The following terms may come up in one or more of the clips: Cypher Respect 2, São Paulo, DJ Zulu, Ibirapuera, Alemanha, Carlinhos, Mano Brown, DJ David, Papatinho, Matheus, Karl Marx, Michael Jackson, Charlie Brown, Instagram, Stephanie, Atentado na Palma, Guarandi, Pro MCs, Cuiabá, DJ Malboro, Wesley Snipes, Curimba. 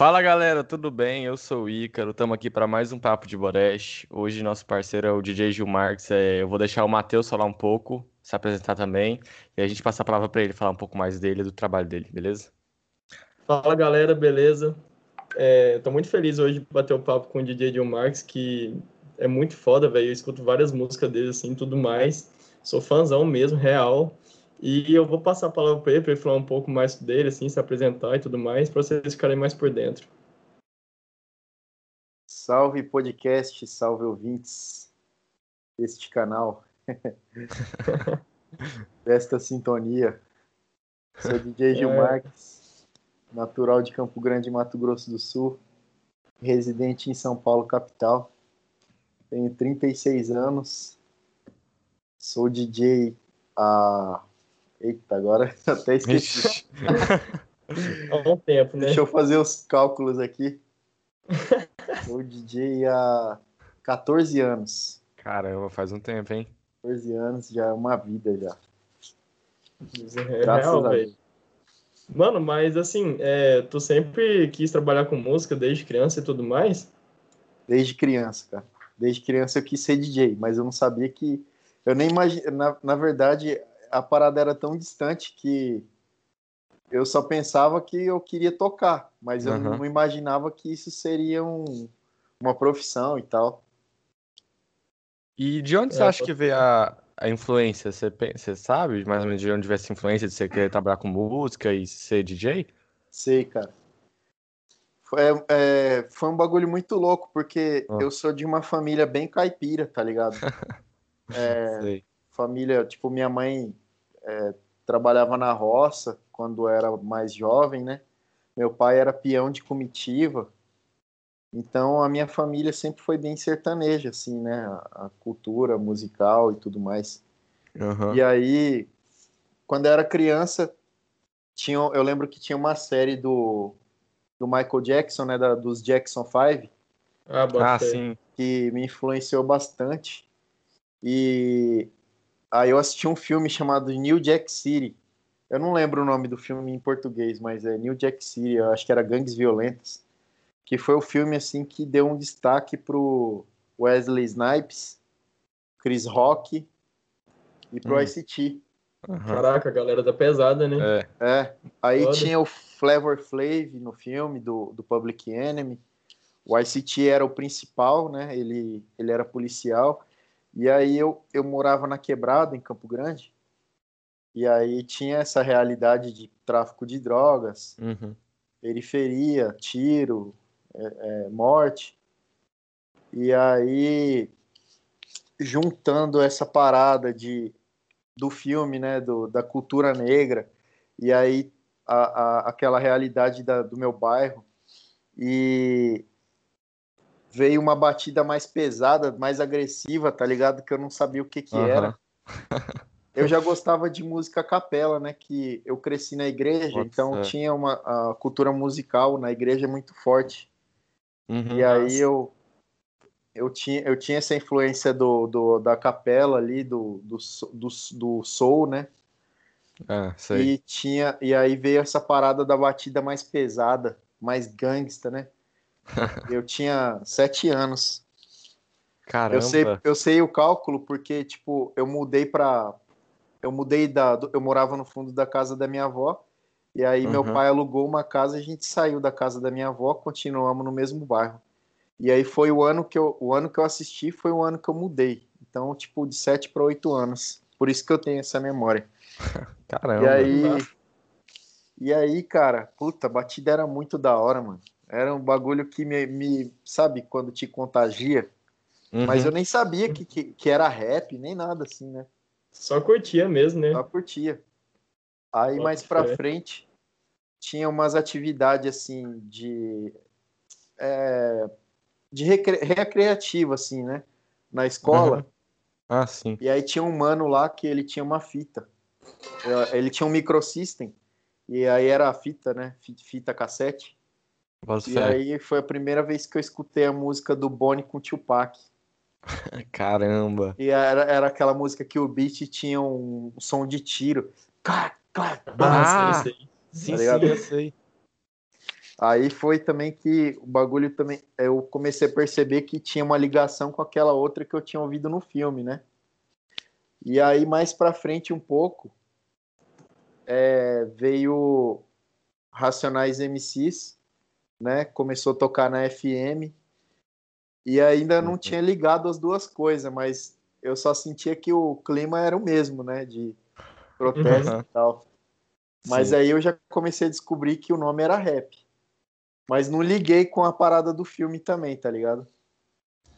Fala galera, tudo bem? Eu sou o Ícaro, estamos aqui para mais um Papo de Boreste. Hoje nosso parceiro é o DJ Gio Marx, eu vou deixar o Matheus falar um pouco, se apresentar também, e a gente passa a palavra para ele falar um pouco mais dele, do trabalho dele, beleza? Fala galera, beleza? Estou muito feliz hoje de bater o papo com o DJ Gio Marx, que é muito foda, velho, eu escuto várias músicas dele assim, tudo mais, sou fãzão mesmo, real. E eu vou passar a palavra para ele falar um pouco mais dele, assim, se apresentar e tudo mais, para vocês ficarem mais por dentro. Salve podcast, salve ouvintes deste canal, desta sintonia. Sou DJ Gil Marques, natural de Campo Grande, Mato Grosso do Sul, residente em São Paulo, capital. Tenho 36 anos, sou DJ há... Eita, agora até esqueci. Há um tempo, né? Deixa eu fazer os cálculos aqui. Sou DJ há 14 anos. Caramba, faz um tempo, hein? 14 anos, já é uma vida, já. Graças a Deus. Mano, mas assim, tu sempre quis trabalhar com música desde criança e tudo mais? Desde criança, cara. Desde criança eu quis ser DJ, mas eu não sabia que... Eu nem imagino... Na verdade... A parada era tão distante que eu só pensava que eu queria tocar, mas eu não imaginava que isso seria uma profissão e tal. E de onde você acha que veio a influência? Você sabe mais ou menos de onde veio essa influência de você querer trabalhar com música e ser DJ? Sei, cara. Foi um bagulho muito louco, porque eu sou de uma família bem caipira, tá ligado? Sei. Família, tipo, minha mãe trabalhava na roça quando era mais jovem, né? Meu pai era peão de comitiva, então a minha família sempre foi bem sertaneja, assim, né? A cultura musical e tudo mais. Uhum. E aí, quando eu era criança, eu lembro que tinha uma série do Michael Jackson, né? Dos Jackson 5, sim, que me influenciou bastante. E aí eu assisti um filme chamado New Jack City. Eu não lembro o nome do filme em português, mas é New Jack City, eu acho que era Gangues Violentas, que foi o filme assim que deu um destaque pro Wesley Snipes, Chris Rock e pro Ice T. Caraca, a galera tá pesada, né? Aí foda. Tinha o Flavor Flav no filme do Public Enemy. O Ice T era o principal, né? Ele era policial. E aí eu morava na Quebrada, em Campo Grande, e aí tinha essa realidade de tráfico de drogas, periferia, tiro, morte. E aí, juntando essa parada do filme, né, da cultura negra, e aí aquela realidade do meu bairro, e... veio uma batida mais pesada, mais agressiva, tá ligado? Que eu não sabia o que era. Eu já gostava de música a capela, né? Que eu cresci na igreja, então tinha a cultura musical na igreja muito forte. E aí eu tinha essa influência da capela ali, do soul, né? Sei. E aí veio essa parada da batida mais pesada, mais gangsta, né? Eu tinha 7 anos. Caramba. Eu sei o cálculo porque, tipo, eu morava no fundo da casa da minha avó. E aí meu pai alugou uma casa. A gente saiu da casa da minha avó, continuamos no mesmo bairro. E aí foi o ano que eu assisti, foi o ano que eu mudei. Então, tipo, de 7 para 8 anos. Por isso que eu tenho essa memória. Caramba. E aí, cara, puta, a batida era muito da hora, mano. Era um bagulho que me sabe, quando te contagia. Mas eu nem sabia que era rap, nem nada assim, né? Só curtia mesmo, né? Só curtia. Aí, mais pra frente, tinha umas atividades, assim, de recreativa, assim, né? Na escola. Sim. E aí tinha um mano lá que ele tinha uma fita. Ele tinha um microsystem. E aí era a fita, né? Fita cassete. E aí foi a primeira vez que eu escutei a música do Boneco com o Tupac. Caramba! E era aquela música que o beat tinha um som de tiro. Clac, clac, sim, eu sei. Aí foi também que o bagulho também... Eu comecei a perceber que tinha uma ligação com aquela outra que eu tinha ouvido no filme, né? E aí, mais pra frente um pouco, veio Racionais MCs, né? Começou a tocar na FM. E ainda não tinha ligado as duas coisas, mas eu só sentia que o clima era o mesmo, né? De protesto e tal. Mas sim, aí eu já comecei a descobrir que o nome era rap. Mas não liguei com a parada do filme também, tá ligado?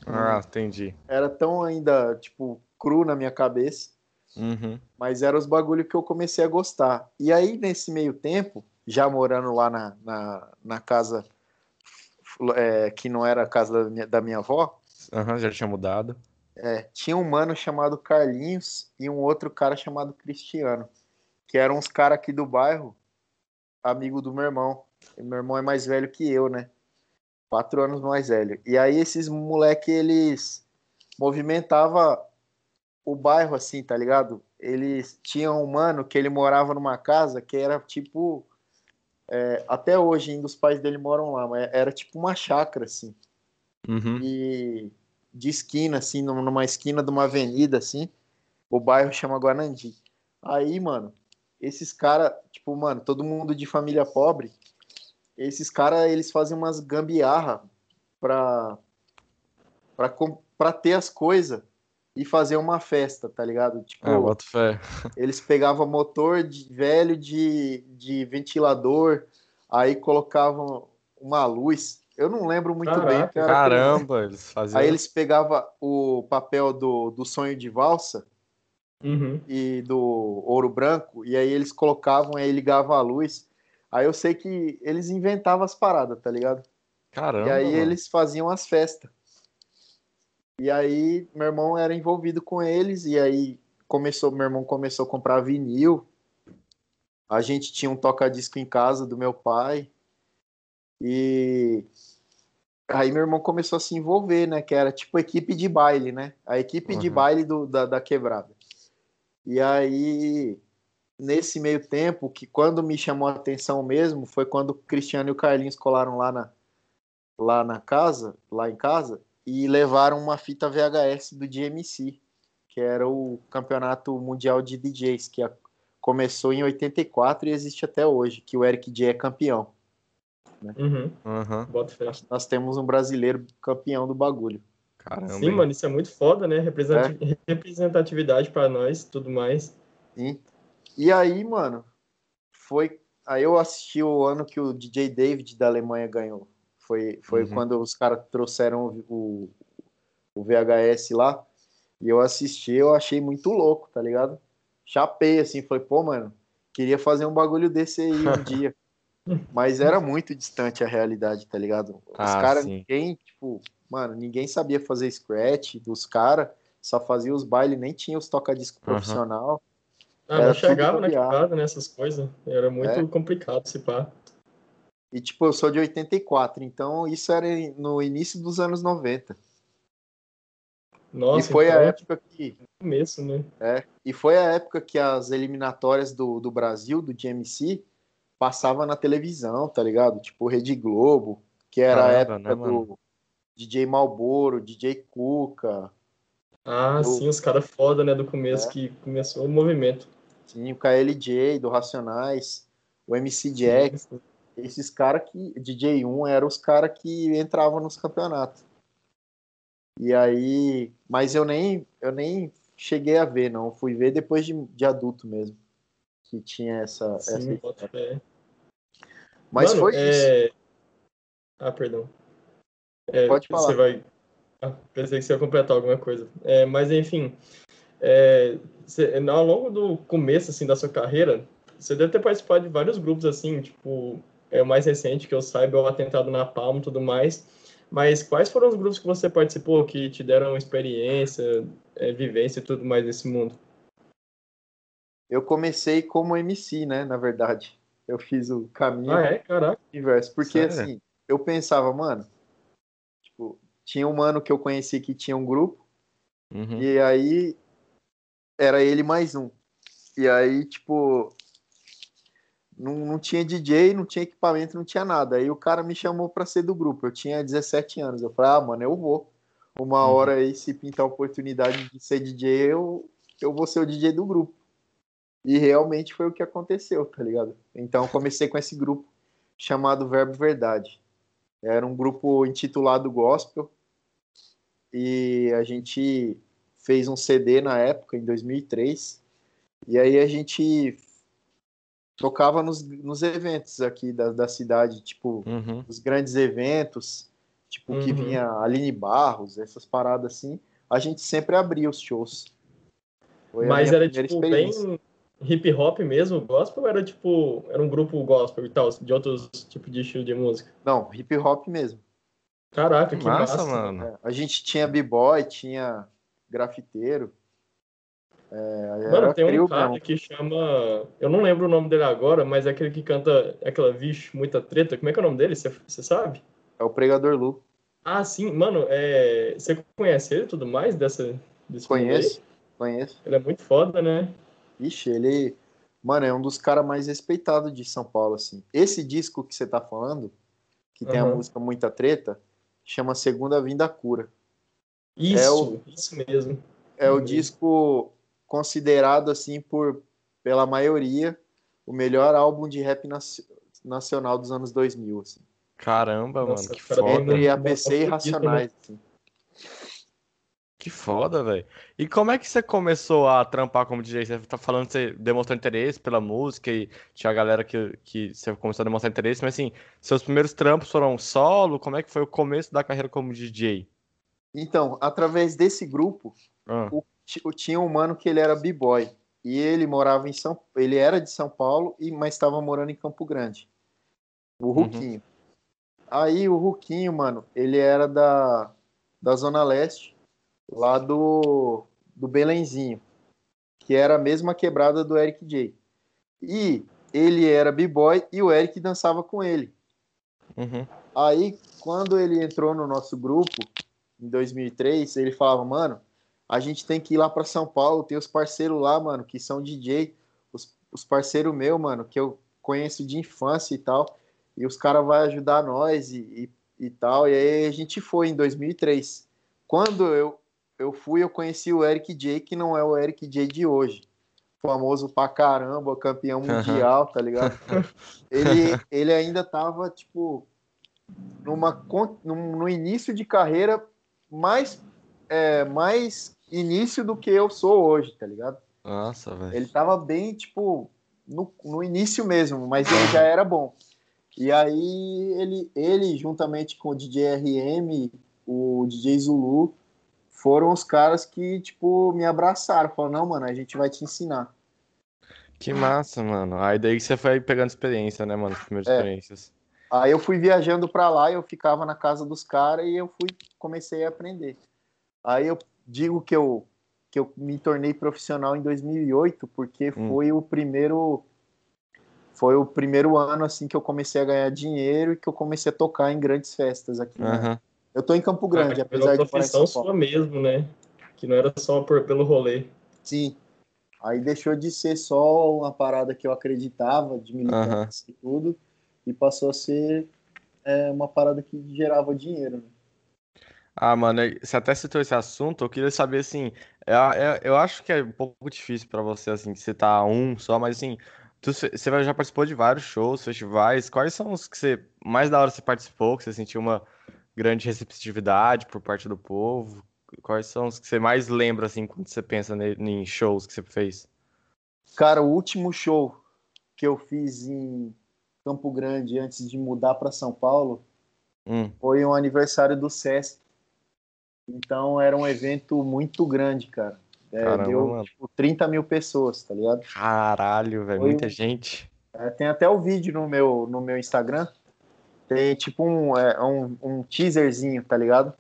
Ah, entendi. Era tão ainda, tipo, cru na minha cabeça. Uhum. Mas eram os bagulho que eu comecei a gostar. E aí, nesse meio tempo, já morando lá na casa, que não era a casa da minha avó. Uhum, já tinha mudado. Tinha um mano chamado Carlinhos e um outro cara chamado Cristiano, que eram uns caras aqui do bairro, amigo do meu irmão. Meu irmão é mais velho que eu, né? 4 anos mais velho. E aí esses moleque, eles movimentavam o bairro assim, tá ligado? Eles tinham um mano que ele morava numa casa que era tipo... até hoje ainda os pais dele moram lá, mas era tipo uma chácara, assim. Uhum. E de esquina, assim, numa esquina de uma avenida, assim. O bairro chama Guarandi. Aí, mano, esses caras... Tipo, mano, todo mundo de família pobre... Esses caras, eles fazem umas gambiarra pra ter as coisas e fazer uma festa, tá ligado? Tipo, boto fé. Eles pegavam motor velho de ventilador, aí colocavam uma luz. Eu não lembro muito bem. Caramba, eles faziam... Aí eles pegavam o papel do Sonho de Valsa, uhum, e do Ouro Branco, e aí eles colocavam, aí ligavam a luz... Aí eu sei que eles inventavam as paradas, tá ligado? Caramba! E aí, mano, eles faziam as festas. E aí meu irmão era envolvido com eles, e aí meu irmão começou a comprar vinil. A gente tinha um toca-disco em casa do meu pai. E aí meu irmão começou a se envolver, né? Que era tipo a equipe de baile, né? A equipe, uhum, de baile da quebrada. E aí... Nesse meio tempo, que quando me chamou a atenção mesmo, foi quando o Cristiano e o Carlinhos colaram lá em casa, e levaram uma fita VHS do DMC, que era o Campeonato Mundial de DJs, que começou em 84 e existe até hoje, que o Erick Jay é campeão, né? Uhum. Uhum. Nós temos um brasileiro campeão do bagulho. Caramba. Sim, mano, isso é muito foda, né? Representatividade pra nós, tudo mais. Sim. E aí, mano, aí eu assisti o ano que o DJ David da Alemanha ganhou. Foi uhum, quando os caras trouxeram o VHS lá. E eu assisti, eu achei muito louco, tá ligado? Chapei, assim, falei, pô, mano, queria fazer um bagulho desse aí um dia. Mas era muito distante a realidade, tá ligado? Os caras, ninguém sabia fazer scratch dos caras. Só fazia os bailes, nem tinha os toca-disco, uhum, profissional. Não chegava na quebrada, né, essas coisas. Era muito complicado se pá. E, tipo, eu sou de 84, então isso era no início dos anos 90. Nossa, e foi a época que... Começo, né? E foi a época que as eliminatórias do Brasil, do DMC, passavam na televisão, tá ligado? Tipo, Rede Globo, que era a época, né, do DJ Malboro, DJ Cuca... sim, os caras foda, né, do começo, que começou o movimento. Sim, o KLJ, do Racionais, o MC Jackson, esses caras que... DJ1 eram os caras que entravam nos campeonatos. E aí... Mas eu nem cheguei a ver, não. Eu fui ver depois de adulto mesmo, que tinha essa... Sim, essa... Mas mano, foi isso. Perdão. Pode falar. Você vai... Pensei que você ia completar alguma coisa. Mas, enfim, ao longo do começo, assim, da sua carreira, você deve ter participado de vários grupos, assim, tipo, o mais recente que eu saiba é o Atentado na Palma e tudo mais. Mas quais foram os grupos que você participou que te deram experiência, vivência e tudo mais nesse mundo? Eu comecei como MC, né, na verdade. Eu fiz o caminho inverso. Porque, assim, eu pensava, mano... Tinha um mano que eu conheci que tinha um grupo, uhum, e aí era ele mais um. E aí, tipo, Não tinha DJ, não tinha equipamento, não tinha nada. Aí o cara me chamou pra ser do grupo. Eu tinha 17 anos. Eu falei, ah, mano, eu vou. Uma hora aí, se pintar a oportunidade de ser DJ, eu vou ser o DJ do grupo. E realmente foi o que aconteceu, tá ligado? Então eu comecei com esse grupo chamado Verbo Verdade. Era um grupo intitulado Gospel. E a gente fez um CD na época, em 2003. E aí a gente tocava nos eventos aqui da cidade, tipo, os grandes eventos, tipo, que vinha Aline Barros, essas paradas assim, a gente sempre abria os shows. Foi Mas era, tipo, bem hip-hop mesmo, gospel, ou era, tipo, era um grupo gospel e tal, de outros tipos de estilo de música? Não, hip-hop mesmo. Caraca, que massa, mano. É, a gente tinha b-boy, tinha grafiteiro. É, mano, tem um cara que chama... Eu não lembro o nome dele agora, mas é aquele que canta aquela Vixe, Muita Treta. Como é que é o nome dele? Você sabe? É o Pregador Lu. Ah, sim. Mano, você conhece ele e tudo mais desse Conheço. Ele é muito foda, né? Vixe, ele... Mano, é um dos caras mais respeitados de São Paulo, assim. Esse disco que você tá falando, que tem a música Muita Treta, chama Segunda Vinda Cura. Isso mesmo. É o disco... considerado, assim, pela maioria, o melhor álbum de rap nacional dos anos 2000, assim. Caramba, nossa, mano, que foda. Entre APC e Racionais, assim. Que foda, velho. E como é que você começou a trampar como DJ? Você tá falando que você demonstrou interesse pela música e tinha a galera que você começou a demonstrar interesse, mas, assim, seus primeiros trampos foram solo? Como é que foi o começo da carreira como DJ? Então, através desse grupo, tinha um mano que ele era b-boy e ele morava em ele era de São Paulo, mas estava morando em Campo Grande, o Ruquinho. Aí o Ruquinho, mano, ele era da Zona Leste, lá do Belenzinho, que era a mesma quebrada do Erick Jay, e ele era b-boy e o Erick dançava com ele. Aí quando ele entrou no nosso grupo em 2003, ele falava, mano, a gente tem que ir lá pra São Paulo, tem os parceiros lá, mano, que são DJ, os parceiros meus, mano, que eu conheço de infância e tal, e os caras vão ajudar nós e tal, e aí a gente foi em 2003. Quando eu fui, eu conheci o Erick Jay, que não é o Erick Jay de hoje, famoso pra caramba, campeão mundial, tá ligado? Ele ainda tava, tipo, no início de carreira mais início do que eu sou hoje, tá ligado? Nossa, velho. Ele tava bem, tipo, no início mesmo, mas ele já era bom. E aí ele juntamente com o DJ RM, o DJ Zulu, foram os caras que, tipo, me abraçaram. Falaram, não, mano, a gente vai te ensinar. Que massa, mano. Aí daí você foi pegando experiência, né, mano? As primeiras experiências. Aí eu fui viajando pra lá, eu ficava na casa dos caras e eu comecei a aprender. Aí eu digo que eu me tornei profissional em 2008, porque foi o primeiro ano, assim, que eu comecei a ganhar dinheiro e que eu comecei a tocar em grandes festas aqui, né? Eu tô em Campo Grande, apesar de parecer só sua mesmo, né? Que não era só pelo rolê. Sim. Aí deixou de ser só uma parada que eu acreditava, de militância e tudo, e passou a ser uma parada que gerava dinheiro, né? Ah, mano, você até citou esse assunto, eu queria saber, assim, eu acho que é um pouco difícil pra você, assim, citar um só, mas, assim, você já participou de vários shows, festivais, quais são os que você, mais da hora você participou, que você sentiu uma grande receptividade por parte do povo, quais são os que você mais lembra, assim, quando você pensa em shows que você fez? Cara, o último show que eu fiz em Campo Grande, antes de mudar pra São Paulo, foi um aniversário do Sesc. Então, era um evento muito grande, cara. Caramba, deu, tipo, 30 mil pessoas, tá ligado? Caralho, velho, muita gente. Tem até o vídeo no meu Instagram. Tem, tipo, um teaserzinho, tá ligado?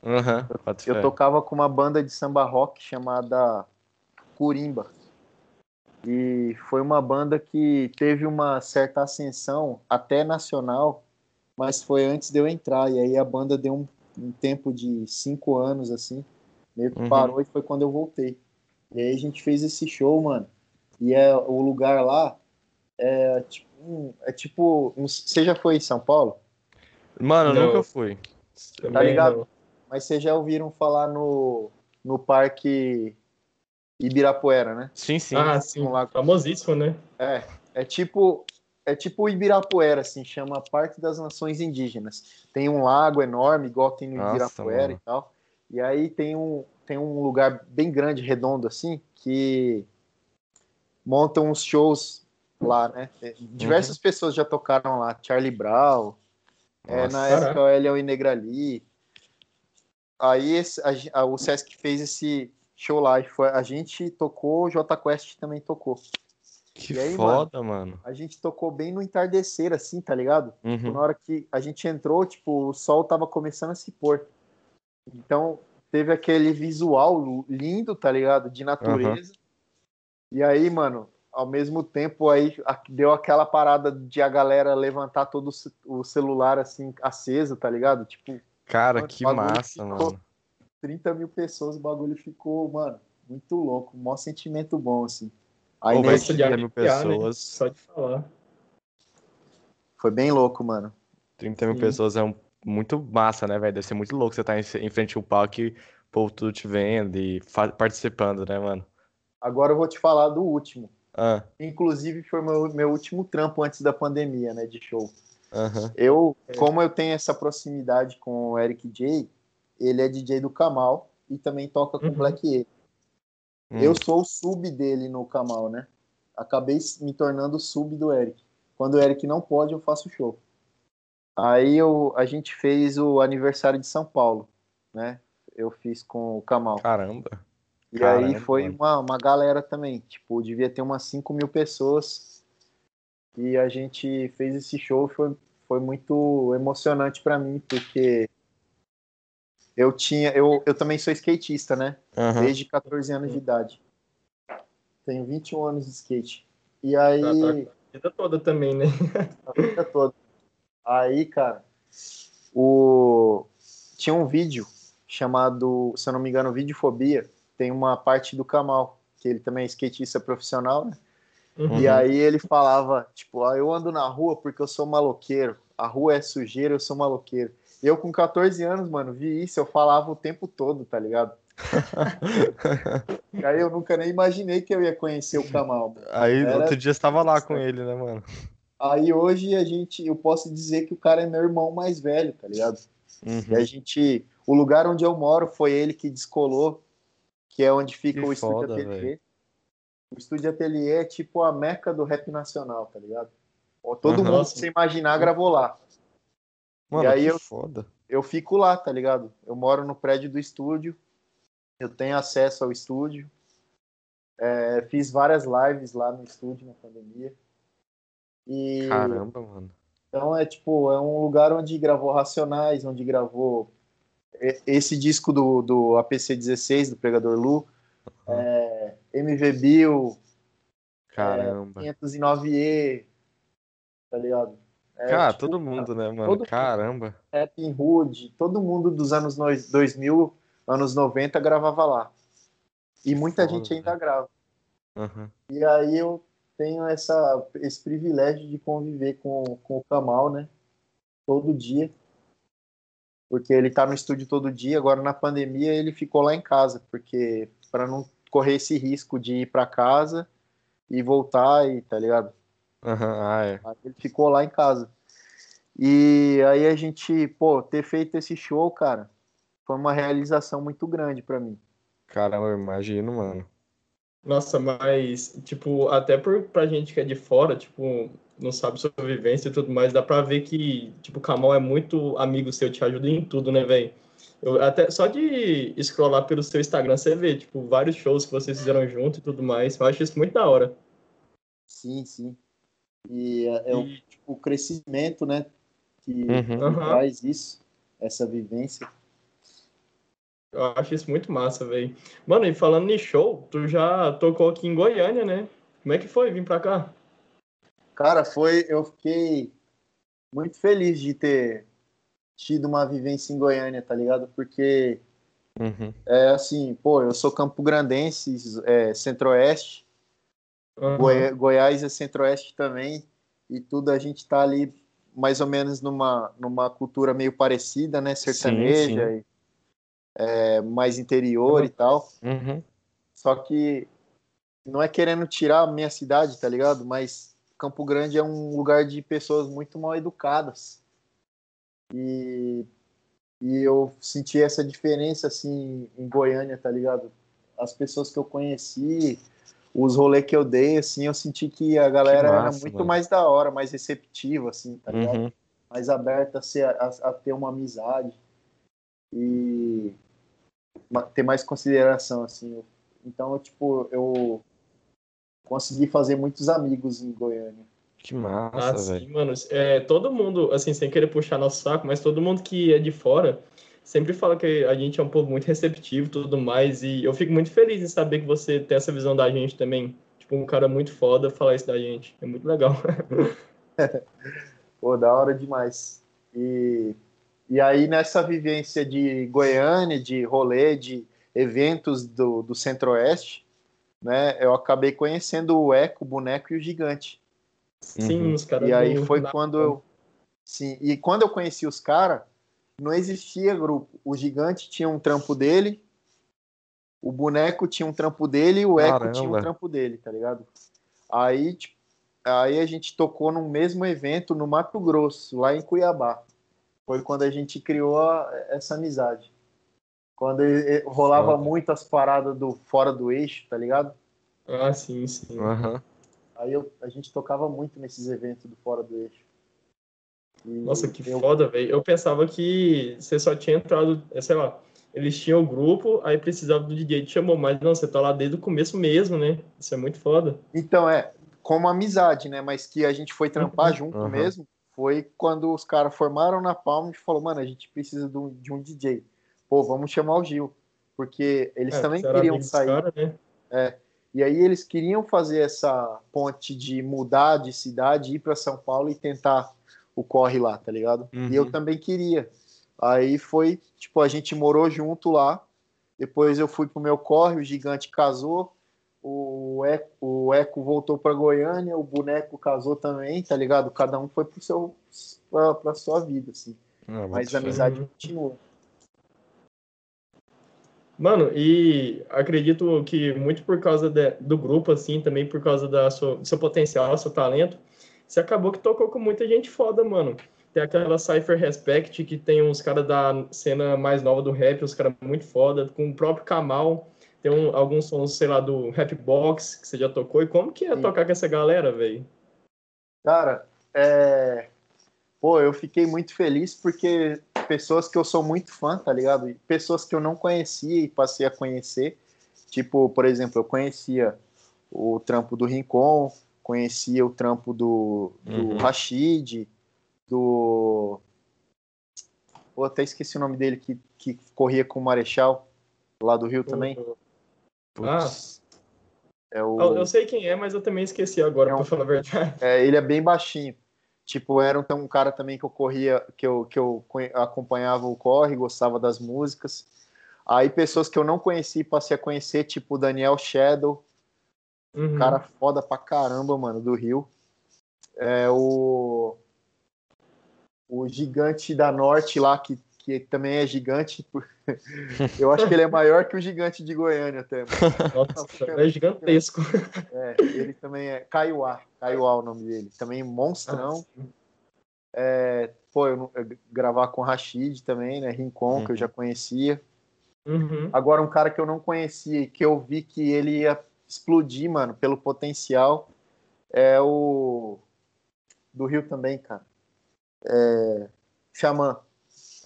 Eu tocava com uma banda de samba rock chamada Curimba. E foi uma banda que teve uma certa ascensão, até nacional, mas foi antes de eu entrar. E aí a banda deu um tempo de 5 anos, assim, meio que parou, e foi quando eu voltei. E aí a gente fez esse show, mano, e o lugar lá é tipo É tipo... Você já foi em São Paulo? Mano, não. Nunca fui. Também tá ligado? Não. Mas vocês já ouviram falar no parque Ibirapuera, né? Sim, sim. Ah, sim. Lá. Famosíssimo, né? É tipo Ibirapuera, assim, chama Parque das Nações Indígenas. Tem um lago enorme, igual tem no Ibirapuera. Nossa, e tal. E aí tem um lugar bem grande, redondo, assim, que montam uns shows lá, né? Diversas pessoas já tocaram lá. Charlie Brown, na época Eliel e Negrali. Aí o Sesc fez esse show lá. A gente tocou, o Jota Quest também tocou. Que aí, foda, mano. A gente tocou bem no entardecer, assim, tá ligado? Uhum. Na hora que a gente entrou, tipo, o sol tava começando a se pôr. Então, teve aquele visual lindo, tá ligado? De natureza. Uhum. E aí, mano, ao mesmo tempo, aí deu aquela parada de a galera levantar todo o celular, assim, aceso, tá ligado? Tipo, cara, mano, que massa, mano. 30 mil pessoas, o bagulho ficou, mano, muito louco. Mó sentimento bom, assim. Aí vai estudar mil pessoas. Né? Só de falar. Foi bem louco, mano. 30 mil pessoas é muito massa, né, velho? Deve ser muito louco você estar em frente ao palco e o povo tudo te vendo e participando, né, mano? Agora eu vou te falar do último. Ah. Inclusive foi meu último trampo antes da pandemia, né, de show. Uhum. Como eu tenho essa proximidade com o Erick Jay, ele é DJ do Kamau e também toca com o Black E. Eu sou o sub dele no Kamau, né? Acabei me tornando o sub do Erick. Quando o Erick não pode, eu faço show. Aí a gente fez o aniversário de São Paulo, né? Eu fiz com o Kamau. Caramba, aí foi uma galera também. Tipo, devia ter umas 5 mil pessoas. E a gente fez esse show. Foi muito emocionante pra mim, porque... Eu também sou skatista, né? Uhum. Desde 14 anos de idade. Tenho 21 anos de skate. E aí... A vida toda também, né? A vida toda. Aí, cara, tinha um vídeo chamado, se eu não me engano, Videofobia. Tem uma parte do Kamau, que ele também é skatista profissional, né? Uhum. E aí ele falava, tipo, eu ando na rua porque eu sou maloqueiro. A rua é sujeira, eu sou maloqueiro. Eu, com 14 anos, mano, vi isso, eu falava o tempo todo, tá ligado? Aí eu nunca nem imaginei que eu ia conhecer o Kamau. Aí outro dia você tava lá com ele, né, mano? Aí hoje eu posso dizer que o cara é meu irmão mais velho, tá ligado? Uhum. E o lugar onde eu moro foi ele que descolou, que é onde fica o Estúdio Ateliê. O Estúdio Ateliê é tipo a meca do rap nacional, tá ligado? Todo mundo que você imaginar gravou lá. Mano, e aí eu fico lá, tá ligado? Eu moro no prédio do estúdio, eu tenho acesso ao estúdio, fiz várias lives lá no estúdio na pandemia. E... Caramba, mano. Então é um lugar onde gravou Racionais, onde gravou esse disco do APC 16, do Pregador Lu, MV Bill, caramba. 509E, tá ligado? Cara, todo mundo, né, mano? Caramba. Rap Hood, todo mundo dos anos 2000, anos 90 gravava lá. E muita gente ainda grava. Uhum. E aí eu tenho esse privilégio de conviver com o Kamau, né? Todo dia. Porque ele tá no estúdio todo dia. Agora, na pandemia, ele ficou lá em casa. Porque pra não correr esse risco de ir pra casa e voltar, e tá ligado? Aí ele ficou lá em casa. E aí a gente, ter feito esse show, cara, foi uma realização muito grande pra mim. Caramba, eu imagino, mano. Nossa, mas, tipo, até pra gente que é de fora, tipo, não sabe sobre vivência e tudo mais, dá pra ver que, tipo, o Kamau é muito amigo seu, te ajuda em tudo, né, velho? Até só de scrollar pelo seu Instagram, você vê, tipo, vários shows que vocês fizeram junto e tudo mais. Eu acho isso muito da hora. Sim, sim. E o crescimento, né, que traz isso, essa vivência. Eu acho isso muito massa, velho. Mano, e falando em show, tu já tocou aqui em Goiânia, né? Como é que foi vir pra cá? Cara, eu fiquei muito feliz de ter tido uma vivência em Goiânia, tá ligado? Porque, assim, eu sou campograndense, centro-oeste, Goiás é centro-oeste também, e tudo, a gente tá ali mais ou menos numa cultura meio parecida, né? Sertaneja, sim, sim. E, mais interior uhum. e tal. Uhum. Só que não é querendo tirar a minha cidade, tá ligado? Mas Campo Grande é um lugar de pessoas muito mal educadas. E eu senti essa diferença, assim, em Goiânia, tá ligado? As pessoas que eu conheci, os rolês que eu dei, assim, eu senti que a galera que massa, era muito mano. Mais da hora, mais receptiva, assim, tá ligado? Uhum. Mais aberta a ter uma amizade e ter mais consideração, assim. Então, tipo, eu consegui fazer muitos amigos em Goiânia. Que massa, velho. Mano, todo mundo, assim, sem querer puxar nosso saco, mas todo mundo que é de fora sempre fala que a gente é um povo muito receptivo e tudo mais, e eu fico muito feliz em saber que você tem essa visão da gente também. Tipo, um cara muito foda falar isso da gente. É muito legal. Pô, da hora demais. E aí, nessa vivência de Goiânia, de rolê, de eventos do Centro-Oeste, né, eu acabei conhecendo o Eco, o Boneco e o Gigante. Sim, uhum. Os caras. E aí foi quando eu. Sim, e quando eu conheci os caras, não existia grupo. O Gigante tinha um trampo dele, o Boneco tinha um trampo dele e o Eco tinha um trampo dele, tá ligado? Aí, aí a gente tocou no mesmo evento no Mato Grosso, lá em Cuiabá. Foi quando a gente criou essa amizade. Quando rolava muito as paradas do Fora do Eixo, tá ligado? Ah, sim, sim. Aham. Uhum. Aí a gente tocava muito nesses eventos do Fora do Eixo. E nossa, que foda, velho. Eu pensava que você só tinha entrado, sei lá, eles tinham o grupo, aí precisava do DJ, te chamou, mas não, você tá lá desde o começo mesmo, né? Isso é muito foda. Então, como amizade, né? Mas que a gente foi trampar uhum. junto uhum. mesmo, foi quando os caras formaram na Palma e falou, mano, a gente precisa de um DJ. Pô, vamos chamar o Gil. Porque eles também queriam sair. Cara, né? E aí eles queriam fazer essa ponte de mudar de cidade, ir para São Paulo e tentar o corre lá, tá ligado? Uhum. E eu também queria. Aí foi, tipo, a gente morou junto lá, depois eu fui pro meu corre, o Gigante casou, o Eco voltou pra Goiânia, o Boneco casou também, tá ligado? Cada um foi pra sua vida, assim. Ah, mas a amizade continuou. Mano, e acredito que muito por causa do grupo, assim, também por causa do seu potencial, do seu talento, você acabou que tocou com muita gente foda, mano. Tem aquela Cypher Respect, que tem uns caras da cena mais nova do rap, uns caras muito foda, com o próprio Kamau, tem alguns sons, sei lá, do Rap Box, que você já tocou, e como que é Sim. tocar com essa galera, velho? Cara, Pô, eu fiquei muito feliz porque pessoas que eu sou muito fã, tá ligado? E pessoas que eu não conhecia e passei a conhecer. Tipo, por exemplo, eu conhecia o trampo do Rincon, conhecia o trampo do Rashid, do... Pô, até esqueci o nome dele, que corria com o Marechal, lá do Rio também. Putz. Eu sei quem é, mas eu também esqueci agora, pra falar a verdade. Ele é bem baixinho. Tipo, era um cara também que eu corria, que eu acompanhava o corre, gostava das músicas. Aí pessoas que eu não conheci, passei a conhecer, tipo o Daniel Shadow, um cara foda pra caramba, mano, do Rio. O Gigante da Norte lá, que também é gigante. Eu acho que ele é maior que o Gigante de Goiânia até. Nossa, é gigantesco. Ele também é Kaiowá o nome dele. Também monstrão. Eu gravar com o Rashid também, né? Rincon, que eu já conhecia. Uhum. Agora, um cara que eu não conhecia e que eu vi que ele ia explodir, mano, pelo potencial, é o do Rio também, cara. Xamã.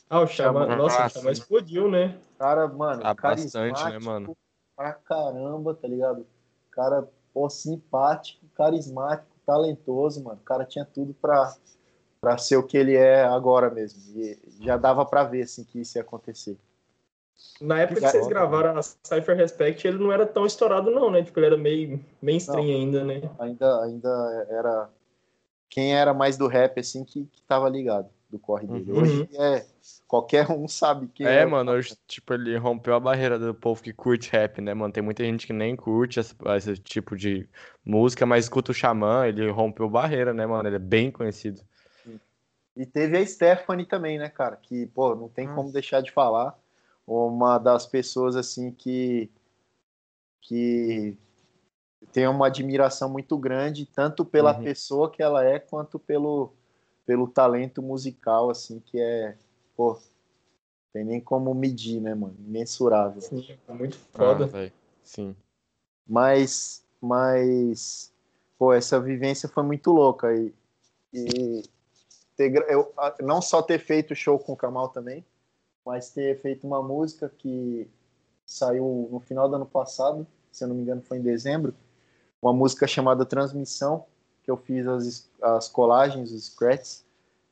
Ah, o Xamã, nossa, o Xamã explodiu, né? Cara, mano, bastante, né, mano? Pra caramba, tá ligado? Cara, pô, simpático, carismático, talentoso, mano. O cara tinha tudo pra ser o que ele é agora mesmo. E já dava pra ver, assim, que isso ia acontecer. Na época que vocês gravaram a Cypher Respect, ele não era tão estourado não, né? Tipo, ele era meio mainstream ainda, né? Ainda era... Quem era mais do rap, assim, que tava ligado. do corre dele. Uhum. Hoje é, qualquer um sabe quem é. É, mano, hoje, tipo, ele rompeu a barreira do povo que curte rap, né, mano? Tem muita gente que nem curte esse tipo de música, mas escuta o Xamã, ele rompeu barreira, né, mano? Ele é bem conhecido. E teve a Stephanie também, né, cara? Que, pô, não tem como deixar de falar. Uma das pessoas, assim, que tem uma admiração muito grande, tanto pela pessoa que ela é, quanto pelo talento musical, assim, que é, pô, tem nem como medir, né, mano? Imensurável. Sim, é muito foda. Ah, sim. Mas, pô, essa vivência foi muito louca. E eu, não só ter feito show com o Kamau também, mas ter feito uma música que saiu no final do ano passado, se eu não me engano foi em dezembro, uma música chamada Transmissão, que eu fiz as colagens, os scratches,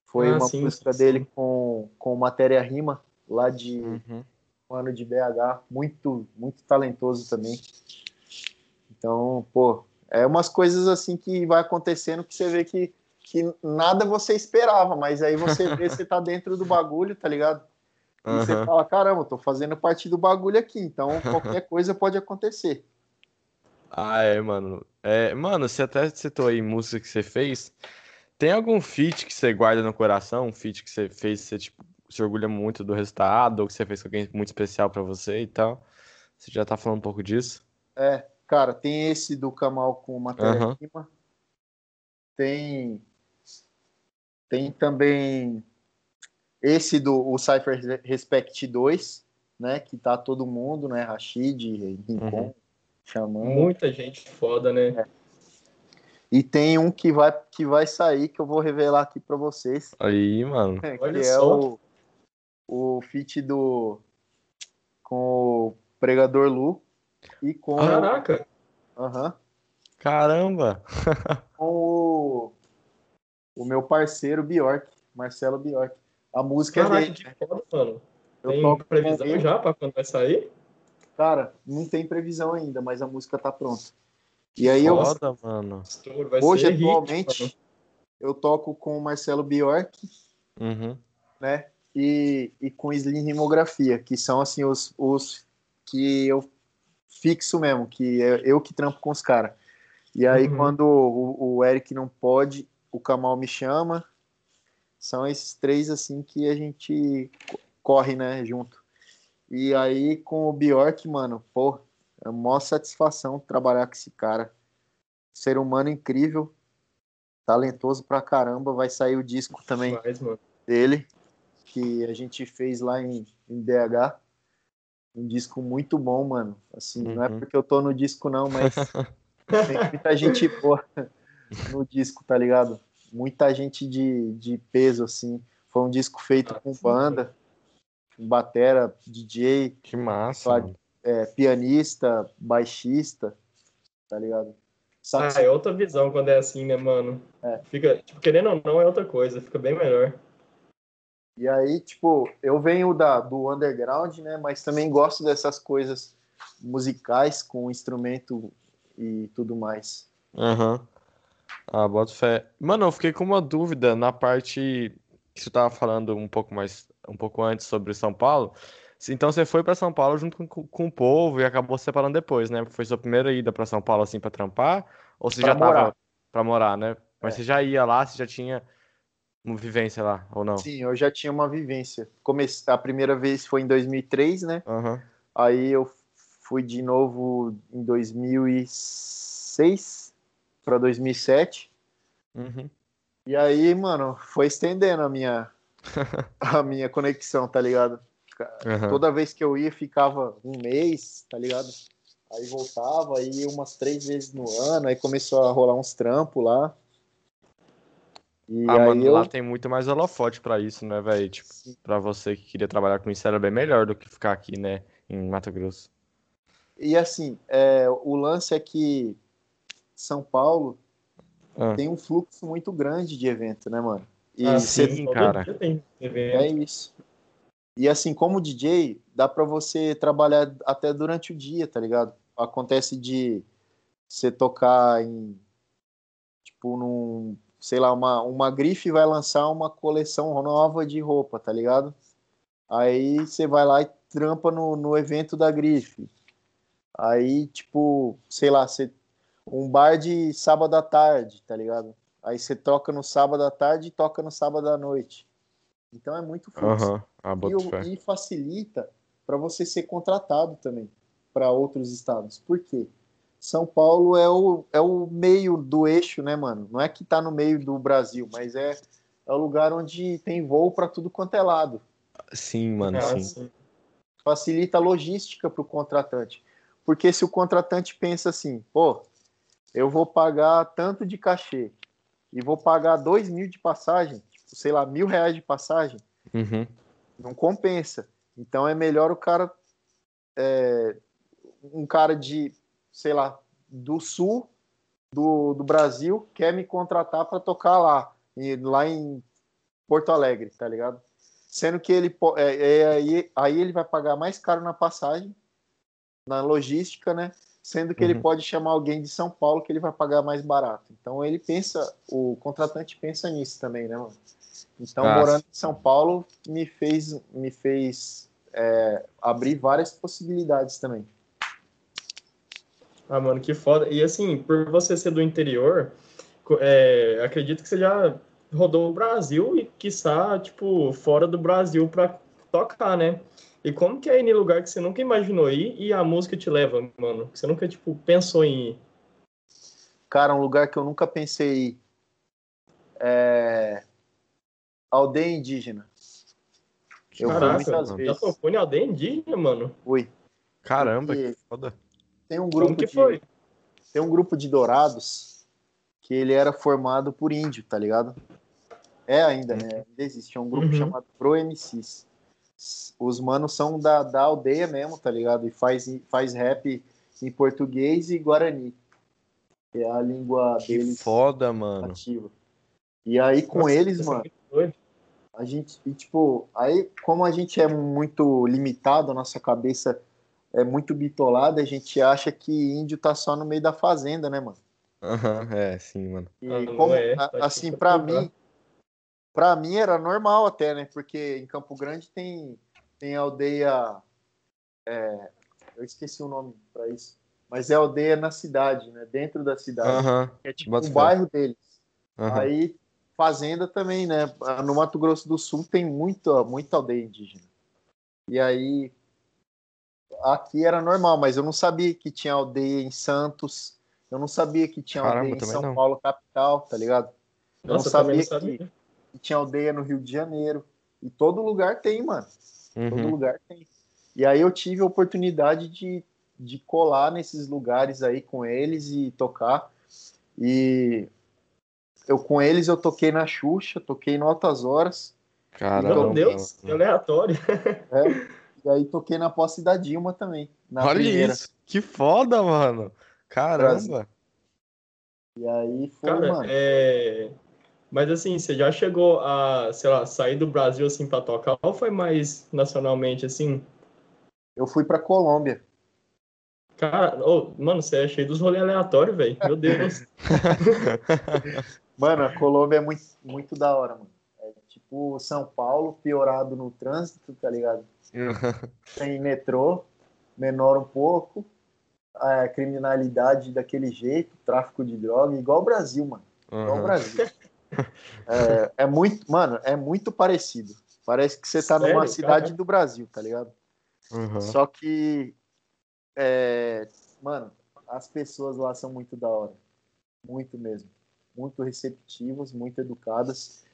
foi uma música dele com Matéria Rima, lá de ano de BH, muito, muito talentoso também. Então, pô, é umas coisas assim que vai acontecendo que você vê que nada você esperava, mas aí você vê, você tá dentro do bagulho, tá ligado? E você fala, caramba, eu tô fazendo parte do bagulho aqui, então qualquer coisa pode acontecer. Ah, é, mano. É, mano, você até citou aí música que você fez. Tem algum feat que você guarda no coração? Um feat que você fez, você tipo, se orgulha muito do resultado, ou que você fez com alguém muito especial pra você e tal? Você já tá falando um pouco disso? É, cara, tem esse do Kamau com Matéria Rima. Tem também esse do Cypher Respect 2, né? Que tá todo mundo, né? Rashid, Rincon, Xamã. Muita gente foda, né? É. E tem um que vai sair, que eu vou revelar aqui pra vocês. Aí, mano. É, olha que só. É o feat com o Pregador Lu e com... Caraca! Caramba! Com o meu parceiro Bjork, Marcelo Bjork. A música é dele. Que foda, mano. Tem previsão já pra quando vai sair? Cara, não tem previsão ainda, mas a música tá pronta. E aí foda, mano. Hoje, atualmente, hit, eu toco com o Marcelo Bjork, né? E com Slim Rimografia, que são, assim, os que eu fixo mesmo, que é eu que trampo com os caras. E aí, quando o Erick não pode, o Kamau me chama. São esses três, assim, que a gente corre, né, junto. E aí, com o Bjork, mano, pô, é uma maior satisfação trabalhar com esse cara. Ser humano incrível, talentoso pra caramba. Vai sair o disco também dele, que a gente fez lá em BH. Um disco muito bom, mano. Assim, não é porque eu tô no disco, não, mas tem muita gente boa no disco, tá ligado? Muita gente de peso, assim. Foi um disco feito com banda, com batera, DJ. Que massa, pianista, baixista, tá ligado? Saxo. Ah, é outra visão quando é assim, né, mano? É. Fica, tipo, querendo ou não, é outra coisa. Fica bem melhor. E aí, tipo, eu venho do underground, né? Mas também gosto dessas coisas musicais com instrumento e tudo mais. Ah, bota fé. Mano, eu fiquei com uma dúvida na parte que você tava falando um pouco antes sobre São Paulo. Então você foi pra São Paulo junto com o povo e acabou se separando depois, né? Foi sua primeira ida pra São Paulo, assim, pra trampar? Ou você já tava pra morar, né? Mas você já ia lá, você já tinha uma vivência lá, ou não? Sim, eu já tinha uma vivência. A primeira vez foi em 2003, né? Aí eu fui de novo em 2006... pra 2007, e aí, mano, foi estendendo a minha conexão, tá ligado? Toda vez que eu ia, ficava um mês, tá ligado? Aí voltava, aí umas 3 vezes no ano, aí começou a rolar uns trampos lá. E aí, mano, lá tem muito mais holofote pra isso, né, velho? Tipo, pra você que queria trabalhar com isso, era bem melhor do que ficar aqui, né, em Mato Grosso. E assim, o lance é que São Paulo tem um fluxo muito grande de evento, né, mano? E sim, cara. É isso. E assim, como DJ, dá pra você trabalhar até durante o dia, tá ligado? Acontece de você tocar em, tipo, num sei lá, uma grife vai lançar uma coleção nova de roupa, tá ligado? Aí você vai lá e trampa no evento da grife. Aí, tipo, sei lá, um bar de sábado à tarde, tá ligado? Aí você toca no sábado à tarde e toca no sábado à noite. Então é muito fácil. E facilita para você ser contratado também para outros estados. Por quê? São Paulo é o meio do eixo, né, mano? Não é que tá no meio do Brasil, mas é o lugar onde tem voo para tudo quanto é lado. Sim, mano, sim. Facilita a logística pro contratante. Porque se o contratante pensa assim, pô, eu vou pagar tanto de cachê e vou pagar 2.000 de passagem, sei lá, R$1.000 de passagem, não compensa. Então é melhor o cara, um cara de, sei lá, do sul do Brasil quer me contratar para tocar lá em Porto Alegre, tá ligado? Sendo que ele aí ele vai pagar mais caro na passagem, na logística, né? Sendo que ele pode chamar alguém de São Paulo que ele vai pagar mais barato. Então o contratante pensa nisso também, né, mano? Então, morando em São Paulo me fez abrir várias possibilidades também. Ah, mano, que foda. E assim, por você ser do interior, acredito que você já rodou o Brasil e, quiçá, tipo, fora do Brasil pra tocar, né? E como que é ir em lugar que você nunca imaginou ir e a música te leva, mano? Que você nunca, tipo, pensou em ir? Cara, um lugar que eu nunca pensei em ir. Aldeia indígena. Eu fui muitas vezes. Já tocou em aldeia indígena, mano? Fui. Caramba, que foda. Tem um grupo Tem um grupo de dourados que ele era formado por índio, tá ligado? Ainda, né? Ainda existe. É um grupo chamado Pro MCs. Os manos são da aldeia mesmo, tá ligado? E faz rap em português e guarani, que é a língua deles. Que foda, mano. Ativa. E aí com eles, mano, a gente, tipo, aí como a gente é muito limitado, a nossa cabeça é muito bitolada, a gente acha que índio tá só no meio da fazenda, né, mano? Sim, mano. E assim, pra mim era normal até, né? Porque em Campo Grande tem aldeia... eu esqueci o nome pra isso. Mas é aldeia na cidade, né? Dentro da cidade. É tipo um bairro deles. Aí, fazenda também, né? No Mato Grosso do Sul tem muita aldeia indígena. E aí... Aqui era normal, mas eu não sabia que tinha aldeia em Santos. Eu não sabia que tinha aldeia em São Paulo, capital, tá ligado? Eu não sabia que... E tinha aldeia no Rio de Janeiro. E todo lugar tem, mano. Todo lugar tem. E aí eu tive a oportunidade de colar nesses lugares aí com eles e tocar. E eu toquei na Xuxa, toquei no Altas Horas. Caramba. Meu Deus, que aleatório. E aí toquei na posse da Dilma também. Olha isso, que foda, mano. Caramba. E aí foi, mano. Mas assim, você já chegou a, sei lá, sair do Brasil assim pra tocar ou foi mais nacionalmente assim? Eu fui pra Colômbia. Cara, mano, você é cheio dos rolês aleatórios, velho. Meu Deus. Mano, a Colômbia é muito, muito da hora, mano. É tipo São Paulo piorado no trânsito, tá ligado? Tem metrô, menor um pouco, a criminalidade daquele jeito, tráfico de droga, igual o Brasil, mano. Igual o Brasil. É muito parecido. Parece que você tá numa cidade do Brasil, tá ligado? Só que mano, as pessoas lá são muito da hora. Muito mesmo. Muito receptivas, muito educadas.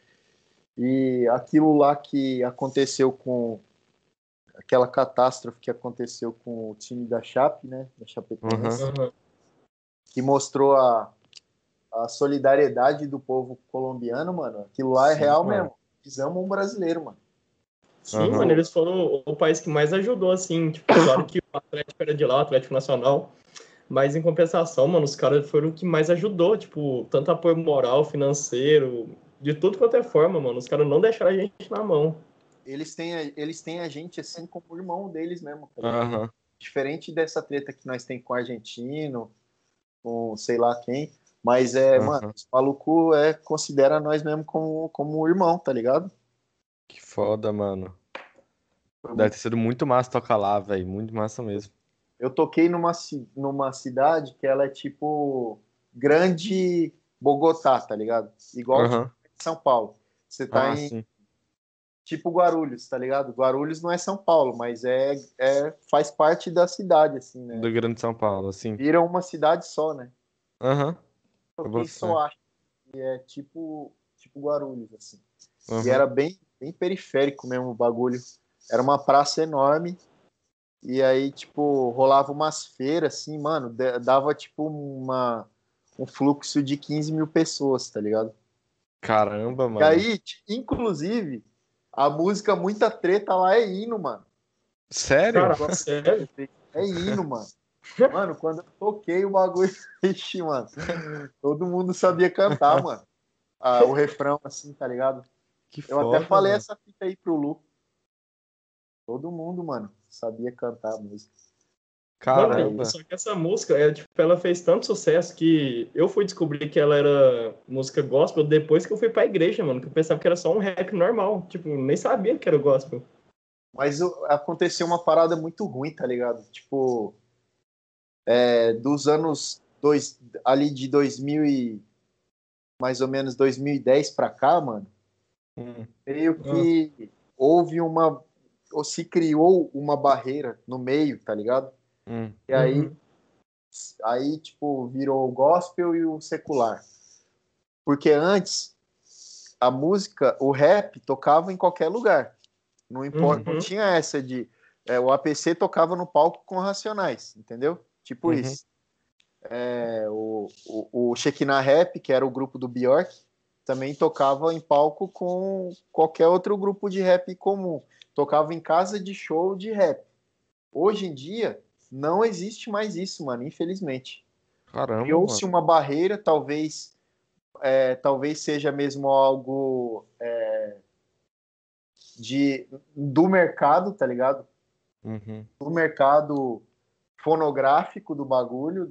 E aquilo lá que aconteceu com aquela catástrofe que aconteceu com o time da Chape, né? Da Chapecoense, que mostrou a solidariedade do povo colombiano, mano, aquilo lá é real mesmo. Eles amam um brasileiro, mano. Sim, mano, eles foram o país que mais ajudou, assim, tipo, claro que o Atlético era de lá, o Atlético Nacional, mas em compensação, mano, os caras foram o que mais ajudou, tipo, tanto apoio moral, financeiro, de tudo quanto é forma, mano, os caras não deixaram a gente na mão. Eles têm a gente, assim, como o irmão deles mesmo. Diferente dessa treta que nós tem com o argentino, com sei lá quem... Mas é, mano, os malucos considera nós mesmo como irmão, tá ligado? Que foda, mano. Deve ter sido muito massa tocar lá, velho. Muito massa mesmo. Eu toquei numa cidade que ela é tipo grande Bogotá, tá ligado? Igual São Paulo. Você tá em... Sim. Tipo Guarulhos, tá ligado? Guarulhos não é São Paulo, mas faz parte da cidade, assim, né? Do grande São Paulo, assim. Vira uma cidade só, né? Aham. Eu só acho que é tipo Guarulhos, assim. Uhum. E era bem, bem periférico mesmo o bagulho. Era uma praça enorme. E aí, tipo, rolava umas feiras, assim, mano. Dava, tipo, um fluxo de 15 mil pessoas, tá ligado? Caramba, mano. E aí, inclusive, a música Muita Treta lá é hino, mano. Sério? Cara, sério? É hino, mano. Mano, quando eu toquei o bagulho, ixi, mano, todo mundo sabia cantar, mano. Ah, o refrão, assim, tá ligado? Que eu foda, até falei, mano, essa fita aí pro Lu. Todo mundo, mano, sabia cantar a música. Caramba. Mano, só que essa música, ela fez tanto sucesso que eu fui descobrir que ela era música gospel depois que eu fui pra igreja, mano, que eu pensava que era só um rap normal. Tipo, nem sabia que era gospel. Mas aconteceu uma parada muito ruim, tá ligado? Tipo... dos anos de 2000 e mais ou menos 2010 pra cá, mano, meio que houve ou se criou uma barreira no meio, tá ligado? E aí, tipo, virou o gospel e o secular. Porque antes, a música, o rap tocava em qualquer lugar. Não importa, não tinha essa de... o APC tocava no palco com Racionais, entendeu? Tipo isso. O Shekinah Rap, que era o grupo do Bjork, também tocava em palco com qualquer outro grupo de rap comum. Tocava em casa de show de rap. Hoje em dia, não existe mais isso, mano, infelizmente. Caramba, criou-se uma barreira, talvez seja mesmo algo do mercado, tá ligado? Do mercado... fonográfico do bagulho,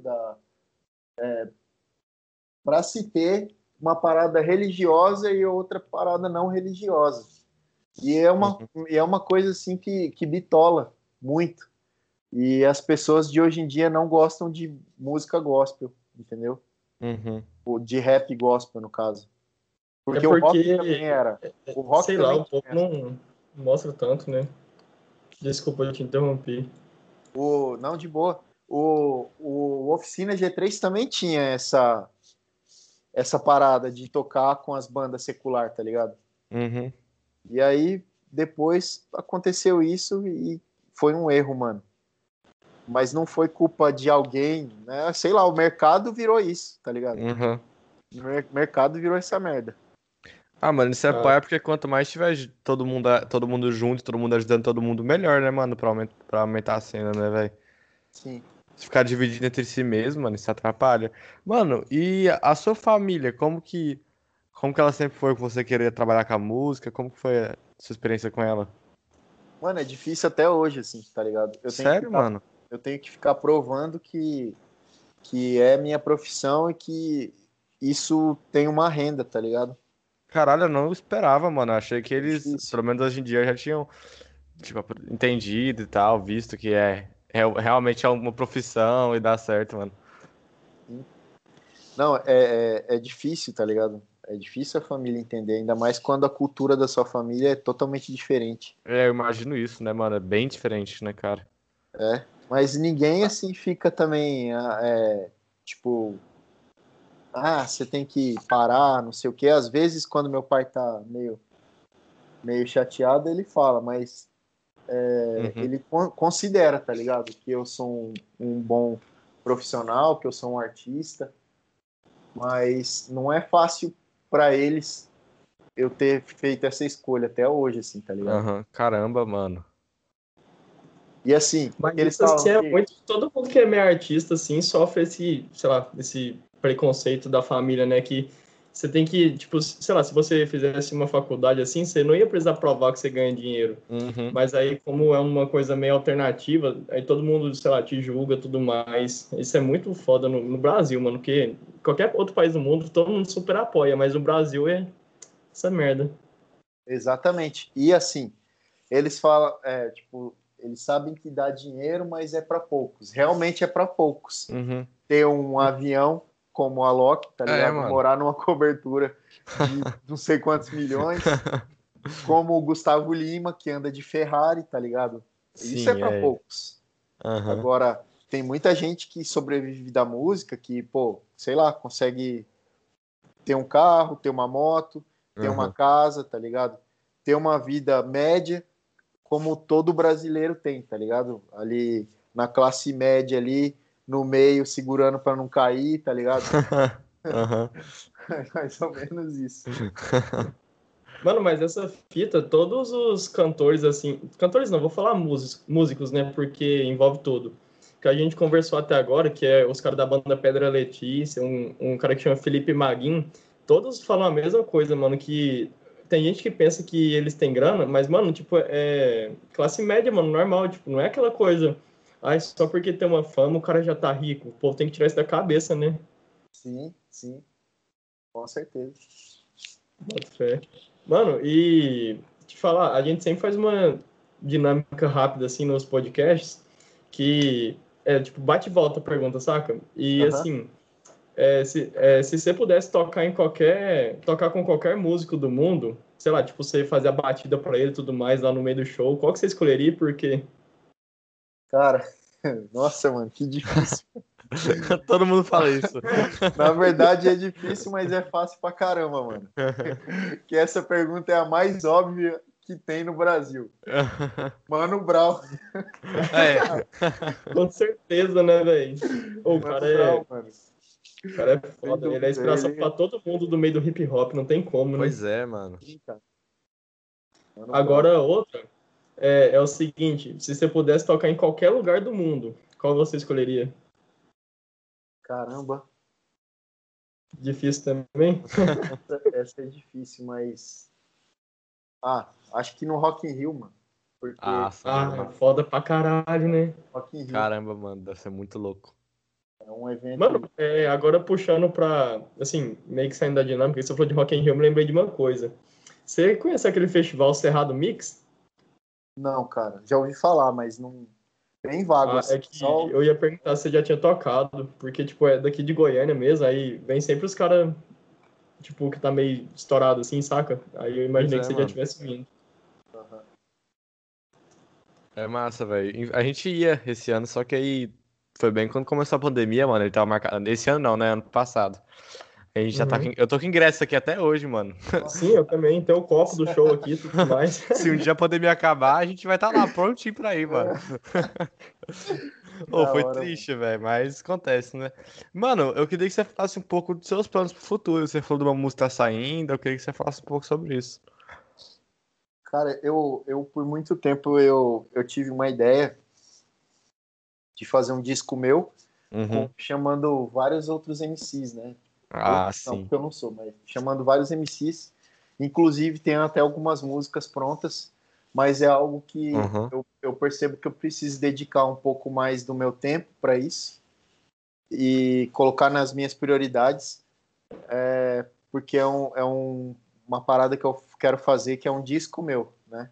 para se ter uma parada religiosa e outra parada não religiosa. E é uma coisa assim que bitola muito. E as pessoas de hoje em dia não gostam de música gospel, entendeu? De rap gospel, no caso. Porque o rock também era. O rock sei lá, o povo não mostra tanto, né? Desculpa, eu te interrompi. Não, de boa. O Oficina G3 também tinha essa parada de tocar com as bandas secular, tá ligado? E aí, depois, aconteceu isso e foi um erro, mano. Mas não foi culpa de alguém, né? Sei lá, o mercado virou isso, tá ligado? O mercado virou essa merda. Ah, mano, isso é pai, porque quanto mais tiver todo mundo junto, todo mundo ajudando todo mundo, melhor, né, mano? Pra aumentar a cena, né, velho? Sim. Se ficar dividido entre si mesmo, mano, isso atrapalha. Mano, e a sua família, como que ela sempre foi com você querer trabalhar com a música? Como que foi a sua experiência com ela? Mano, é difícil até hoje, assim, tá ligado? Sério, mano? Eu tenho que ficar provando que é minha profissão e que isso tem uma renda, tá ligado? Caralho, eu não esperava, mano. Eu achei que eles, pelo menos hoje em dia, já tinham tipo, entendido e tal, visto que realmente é uma profissão e dá certo, mano. Não, é difícil, tá ligado? É difícil a família entender, ainda mais quando a cultura da sua família é totalmente diferente. É, eu imagino isso, né, mano? É bem diferente, né, cara? É, mas ninguém, assim, fica também, tipo... Ah, você tem que parar, não sei o quê. Às vezes, quando meu pai tá meio chateado, ele fala, mas ele considera, tá ligado? Que eu sou um bom profissional, que eu sou um artista, mas não é fácil pra eles eu ter feito essa escolha até hoje, assim, tá ligado? Caramba, mano. E assim... Mas eles isso, assim, é muito... Todo mundo que é meio artista, assim, sofre esse, sei lá, esse... preconceito da família, né, que Você tem que, tipo, sei lá, se você fizesse uma faculdade assim, você não ia precisar provar que você ganha dinheiro. Uhum. Mas aí, como é uma coisa meio alternativa, aí todo mundo, sei lá, te julga e tudo mais. Isso é muito foda no Brasil, mano, porque qualquer outro país do mundo, todo mundo super apoia, mas no Brasil é essa merda. Exatamente. E assim, eles falam, tipo, eles sabem que dá dinheiro, mas é pra poucos. Realmente é pra poucos. Uhum. Ter um avião... como a Loki, tá ligado? Morar numa cobertura de não sei quantos milhões, como o Gustavo Lima, que anda de Ferrari, tá ligado? Sim, isso é pra poucos. Uhum. Agora, tem muita gente que sobrevive da música, que, pô, sei lá, consegue ter um carro, ter uma moto, ter uma casa, tá ligado? Ter uma vida média, como todo brasileiro tem, tá ligado? Ali, na classe média ali, no meio, segurando pra não cair, tá ligado? Mais ou menos isso. Mano, mas essa fita, todos os cantores, assim... Cantores não, vou falar músicos, né? Porque envolve tudo. Que a gente conversou até agora, que é os caras da banda Pedra Letícia, um cara que chama Felipe Maguim. Todos falam a mesma coisa, mano, que... Tem gente que pensa que eles têm grana, mas, mano, tipo, é... Classe média, mano, normal, tipo, não é aquela coisa... Ah, só porque tem uma fama o cara já tá rico. O povo tem que tirar isso da cabeça, né? Sim, sim. Com certeza. Bota fé. Mano, e te falar, a gente sempre faz uma dinâmica rápida, assim, nos podcasts, que é tipo bate e volta a pergunta, saca? E assim, se você pudesse tocar com qualquer músico do mundo, sei lá, tipo, você fazer a batida pra ele e tudo mais lá no meio do show, qual que você escolheria e por quê? Cara, nossa, mano, que difícil. Todo mundo fala isso. Na verdade é difícil, mas é fácil pra caramba, mano. Que essa pergunta é a mais óbvia que tem no Brasil. Mano Brown. É. Com certeza, né, velho? O cara Brown, mano. O cara é foda, ele é inspiração pra todo mundo do meio do hip hop, não tem como, né? Pois é, mano. Agora outra... É o seguinte, se você pudesse tocar em qualquer lugar do mundo, qual você escolheria? Caramba. Difícil também? Essa é difícil, mas... Ah, acho que no Rock in Rio, mano. Porque... foda pra caralho, né? Rock in Rio. Caramba, mano, deve ser muito louco. É um evento... Mano, agora puxando pra... Assim, meio que saindo da dinâmica, você falou de Rock in Rio, eu me lembrei de uma coisa. Você conhece aquele festival Cerrado Mix? Não, cara, já ouvi falar, mas não... Bem vago. Assim, só... Eu ia perguntar se você já tinha tocado, porque, tipo, é daqui de Goiânia mesmo, aí vem sempre os caras, tipo, que tá meio estourado assim, saca? Aí eu imaginei que você já tivesse vindo. Uhum. É massa, velho. A gente ia esse ano, só que aí foi bem quando começou a pandemia, mano, ele tava marcado... Esse ano não, né? Ano passado. A gente já tá com... Eu tô com ingresso aqui até hoje, mano. Sim, eu também. Tem o copo do show aqui e tudo mais. Se um dia a pandemia acabar, a gente vai estar lá prontinho pra ir, mano. Foi triste, velho. Mas acontece, né? Mano, eu queria que você falasse um pouco dos seus planos pro futuro. Você falou de uma música saindo. Eu queria que você falasse um pouco sobre isso. Cara, eu por muito tempo, eu tive uma ideia de fazer um disco meu, chamando vários outros MCs, né? Sim. Porque eu não sou, mas chamando vários MCs, inclusive tem até algumas músicas prontas, mas é algo que eu percebo que eu preciso dedicar um pouco mais do meu tempo para isso e colocar nas minhas prioridades, porque uma parada que eu quero fazer, que é um disco meu, né?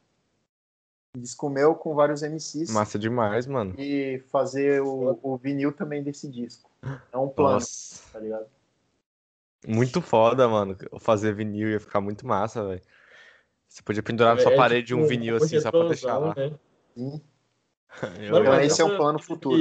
Disco meu com vários MCs. Massa demais, mano. E fazer o vinil também desse disco. É um plano, tá ligado? Muito foda, mano. Fazer vinil ia ficar muito massa, velho. Você podia pendurar na sua parede um vinil assim, só pra deixar lá. Né? Mano, esse é um plano futuro.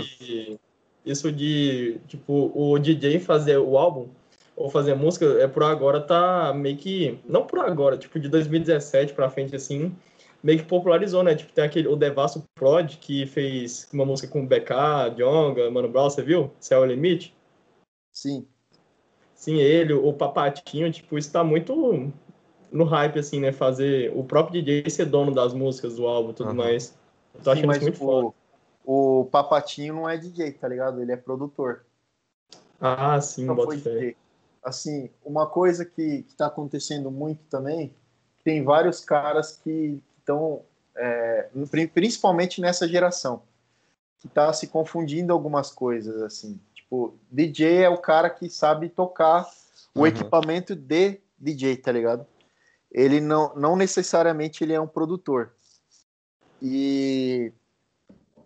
Isso de, tipo, o DJ fazer o álbum ou fazer música, por agora tá meio que... Não por agora, tipo, de 2017 pra frente, assim, meio que popularizou, né? Tipo, tem aquele, o Devasso Prod, que fez uma música com o BK, Djonga, Mano Brown, você viu? Céu é o Limite? Sim. Sim, ele, o Papatinho, tipo, isso tá muito no hype, assim, né? Fazer o próprio DJ ser dono das músicas, do álbum e tudo mais. Eu tô achando isso muito foda. O Papatinho não é DJ, tá ligado? Ele é produtor. Ah, sim, bota fé. assim, uma coisa que está acontecendo muito também, tem vários caras que estão, principalmente nessa geração, que está se confundindo algumas coisas, assim. Tipo, DJ é o cara que sabe tocar o equipamento de DJ, tá ligado? Ele não necessariamente ele é um produtor. E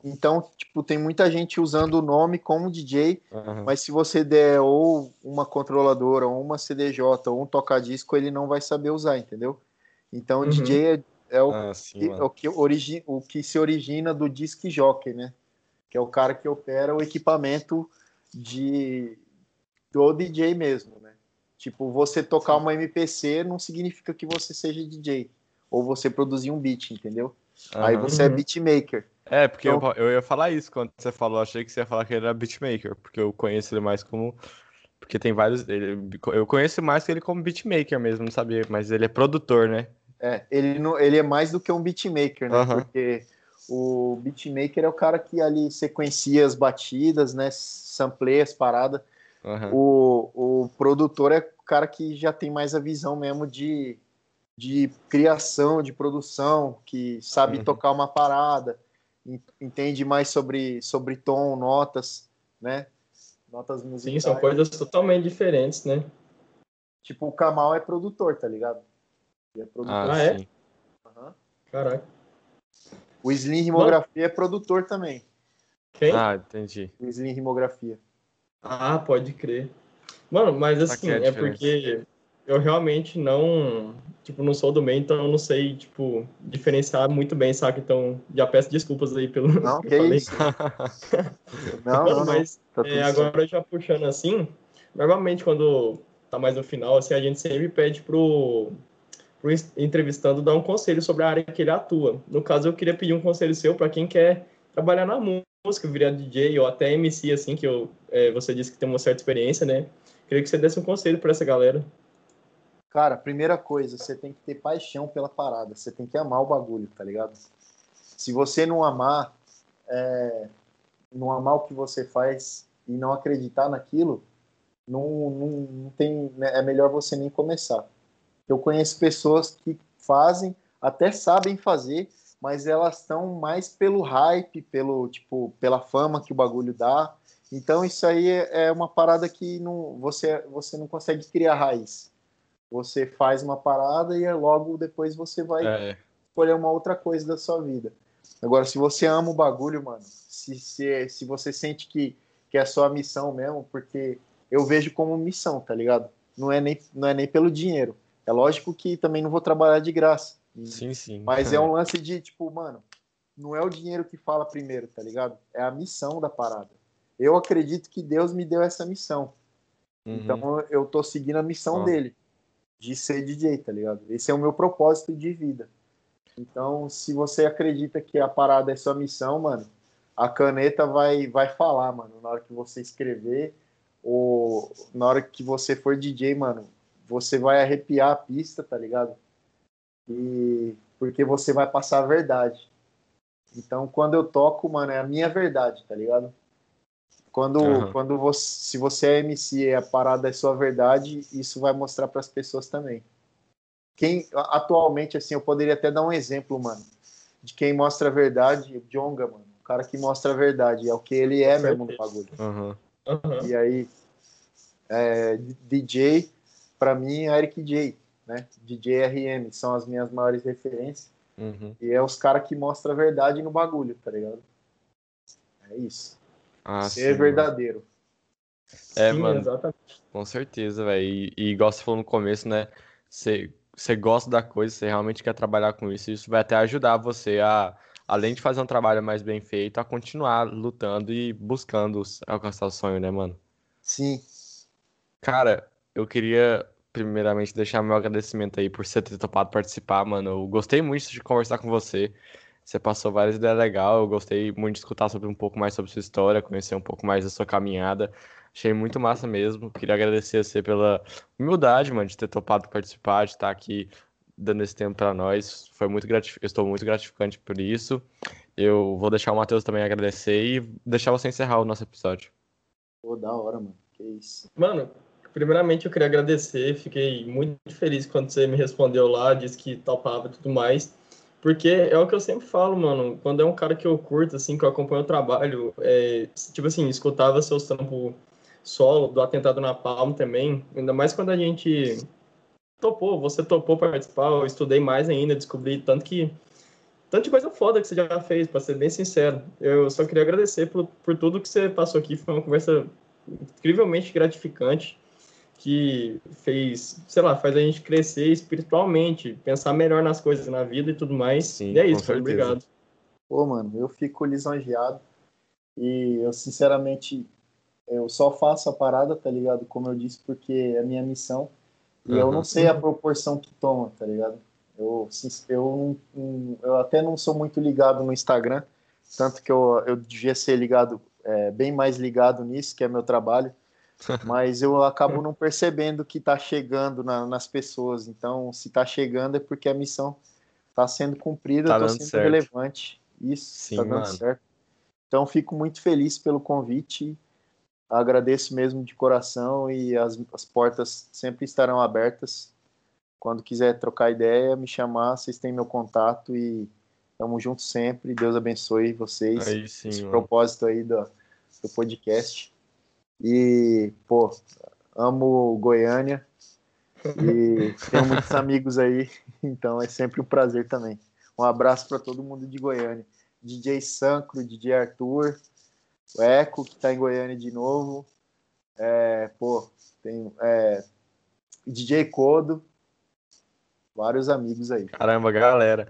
então, tipo, tem muita gente usando o nome como DJ, mas se você der ou uma controladora, ou uma CDJ, ou um toca-disco, ele não vai saber usar, entendeu? Então, o DJ é o que se origina do disc jockey, né? Que é o cara que opera o equipamento do DJ mesmo, né? Tipo, você tocar uma MPC não significa que você seja DJ, ou você produzir um beat, entendeu? Aí você é beatmaker. É, porque então, eu ia falar isso quando você falou, achei que você ia falar que ele era beatmaker, porque eu conheço ele mais como... Porque tem vários... Eu conheço mais que ele como beatmaker mesmo, não sabia, mas ele é produtor, né? É, ele é mais do que um beatmaker, né? Porque o beatmaker é o cara que ali sequencia as batidas, né? Sampleia as paradas. O produtor é o cara que já tem mais a visão mesmo de criação, de produção, que sabe tocar uma parada, entende mais sobre tom, notas, né? Notas musicais. Sim, são coisas totalmente diferentes, né? Tipo, o Kamau é produtor, tá ligado? Ele é produtor. Ah, é? Caraca. O Slim Rimografia é produtor também. Quem? Ah, entendi. O Slim Rimografia. Ah, pode crer. Mano, mas assim, é porque eu realmente não sou do meio, então eu não sei, tipo, diferenciar muito bem, saca? Então, já peço desculpas aí pelo não, que eu falei. Isso? Não, mas tá agora já puxando assim, normalmente quando tá mais no final, assim, a gente sempre pede pro entrevistando dar um conselho sobre a área que ele atua. No caso, eu queria pedir um conselho seu para quem quer trabalhar na música, virar DJ ou até MC, assim, que você disse que tem uma certa experiência, né? Queria que você desse um conselho para essa galera. Cara, primeira coisa, você tem que ter paixão pela parada, você tem que amar o bagulho, tá ligado? Se você não amar o que você faz e não acreditar naquilo, não tem, né? É melhor você nem começar. Eu conheço pessoas que fazem, até sabem fazer, mas elas estão mais pelo hype, pela fama que o bagulho dá. Então isso aí é uma parada que você não consegue criar raiz. Você faz uma parada e logo depois você vai escolher uma outra coisa da sua vida. Agora, se você ama o bagulho, mano, se você sente que é a sua missão mesmo, porque eu vejo como missão, tá ligado? Não é nem pelo dinheiro. É lógico que também não vou trabalhar de graça. Sim. Mas é um lance de, tipo, mano, não é o dinheiro que fala primeiro, tá ligado? É a missão da parada. Eu acredito que Deus me deu essa missão. Então eu tô seguindo a missão dele, de ser DJ, tá ligado? Esse é o meu propósito de vida. Então, se você acredita que a parada é sua missão, mano, a caneta vai falar, mano, na hora que você escrever ou na hora que você for DJ, mano, você vai arrepiar a pista, tá ligado? E porque você vai passar a verdade. Então, quando eu toco, mano, é a minha verdade, tá ligado? Quando você, se você é MC e a parada é sua verdade, isso vai mostrar para as pessoas também. Quem atualmente, assim, eu poderia até dar um exemplo, mano, de quem mostra a verdade, o Djonga, mano, o cara que mostra a verdade, é o que ele é mesmo no bagulho. E aí, DJ, para mim, é Erick Jay, né? DJ RM, são as minhas maiores referências. E é os caras que mostram a verdade no bagulho, tá ligado? É isso. Ah, ser sim, verdadeiro. Mano. É, sim, mano. Exatamente. Com certeza, velho. E igual você falou no começo, né? Você gosta da coisa, você realmente quer trabalhar com isso. Isso vai até ajudar você a, além de fazer um trabalho mais bem feito, a continuar lutando e buscando alcançar o sonho, né, mano? Sim. Cara, eu queria primeiramente deixar meu agradecimento aí por você ter topado participar, mano. Eu gostei muito de conversar com você. Você passou várias ideias legais, eu gostei muito de escutar um pouco mais sobre sua história, conhecer um pouco mais da sua caminhada. Achei muito massa mesmo. Queria agradecer a você pela humildade, mano, de ter topado participar, de estar aqui dando esse tempo para nós. Foi muito gratificante, eu estou muito gratificante por isso. Eu vou deixar o Matheus também agradecer e deixar você encerrar o nosso episódio. Pô, da hora, mano. Que isso. Mano, Primeiramente, eu queria agradecer, fiquei muito feliz quando você me respondeu lá, disse que topava e tudo mais, porque é o que eu sempre falo, mano, quando é um cara que eu curto, assim, que eu acompanho o trabalho, tipo assim, escutava seus trampos solo, do Atentado na Palma também, ainda mais quando a gente você topou participar, eu estudei mais ainda, descobri tanto de coisa foda que você já fez, pra ser bem sincero. Eu só queria agradecer por tudo que você passou aqui, foi uma conversa incrivelmente gratificante, que fez, sei lá, faz a gente crescer espiritualmente, pensar melhor nas coisas, na vida e tudo mais. Sim, e é isso, obrigado. Pô, mano, eu fico lisonjeado e eu, sinceramente, eu só faço a parada, tá ligado? Como eu disse, porque é minha missão e eu não sei a proporção que toma, tá ligado? Eu até não sou muito ligado no Instagram, tanto que eu devia ser ligado, bem mais ligado nisso, que é meu trabalho. Mas eu acabo não percebendo que tá chegando nas pessoas. Então, se tá chegando é porque a missão tá sendo cumprida, tá sendo certo. Relevante. Isso, sim, tá dando mano. Certo. Então, fico muito feliz pelo convite. Agradeço mesmo de coração e as portas sempre estarão abertas. Quando quiser trocar ideia, me chamar, vocês têm meu contato e tamo junto sempre. Deus abençoe vocês. Aí, sim, esse mano. Propósito aí do podcast. E, pô, amo Goiânia e tenho muitos amigos aí, então é sempre um prazer também. Um abraço para todo mundo de Goiânia. DJ Sancro, DJ Arthur, o Eco, que tá em Goiânia de novo, DJ Kodo, vários amigos aí. Caramba, galera.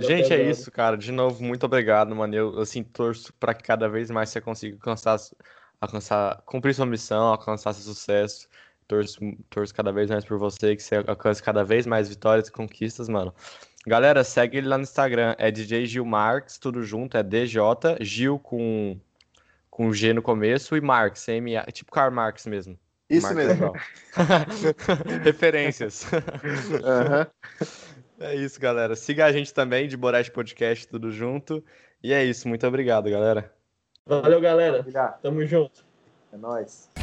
Gente, é isso, cara. De novo, muito obrigado, mano. Eu assim, torço para que cada vez mais você consiga cumprir sua missão, alcançar seu sucesso. Torço cada vez mais por você, que você alcance cada vez mais vitórias e conquistas, mano. Galera, segue ele lá no Instagram, é DJ Gio Marx, tudo junto, é DJ, Gil com G no começo e Marx, tipo Karl Marx mesmo. Isso Marx mesmo. Referências. É isso, galera. Siga a gente também, de Borás Podcast, tudo junto. E é isso, muito obrigado, galera. Valeu, galera. Tamo junto. É nóis.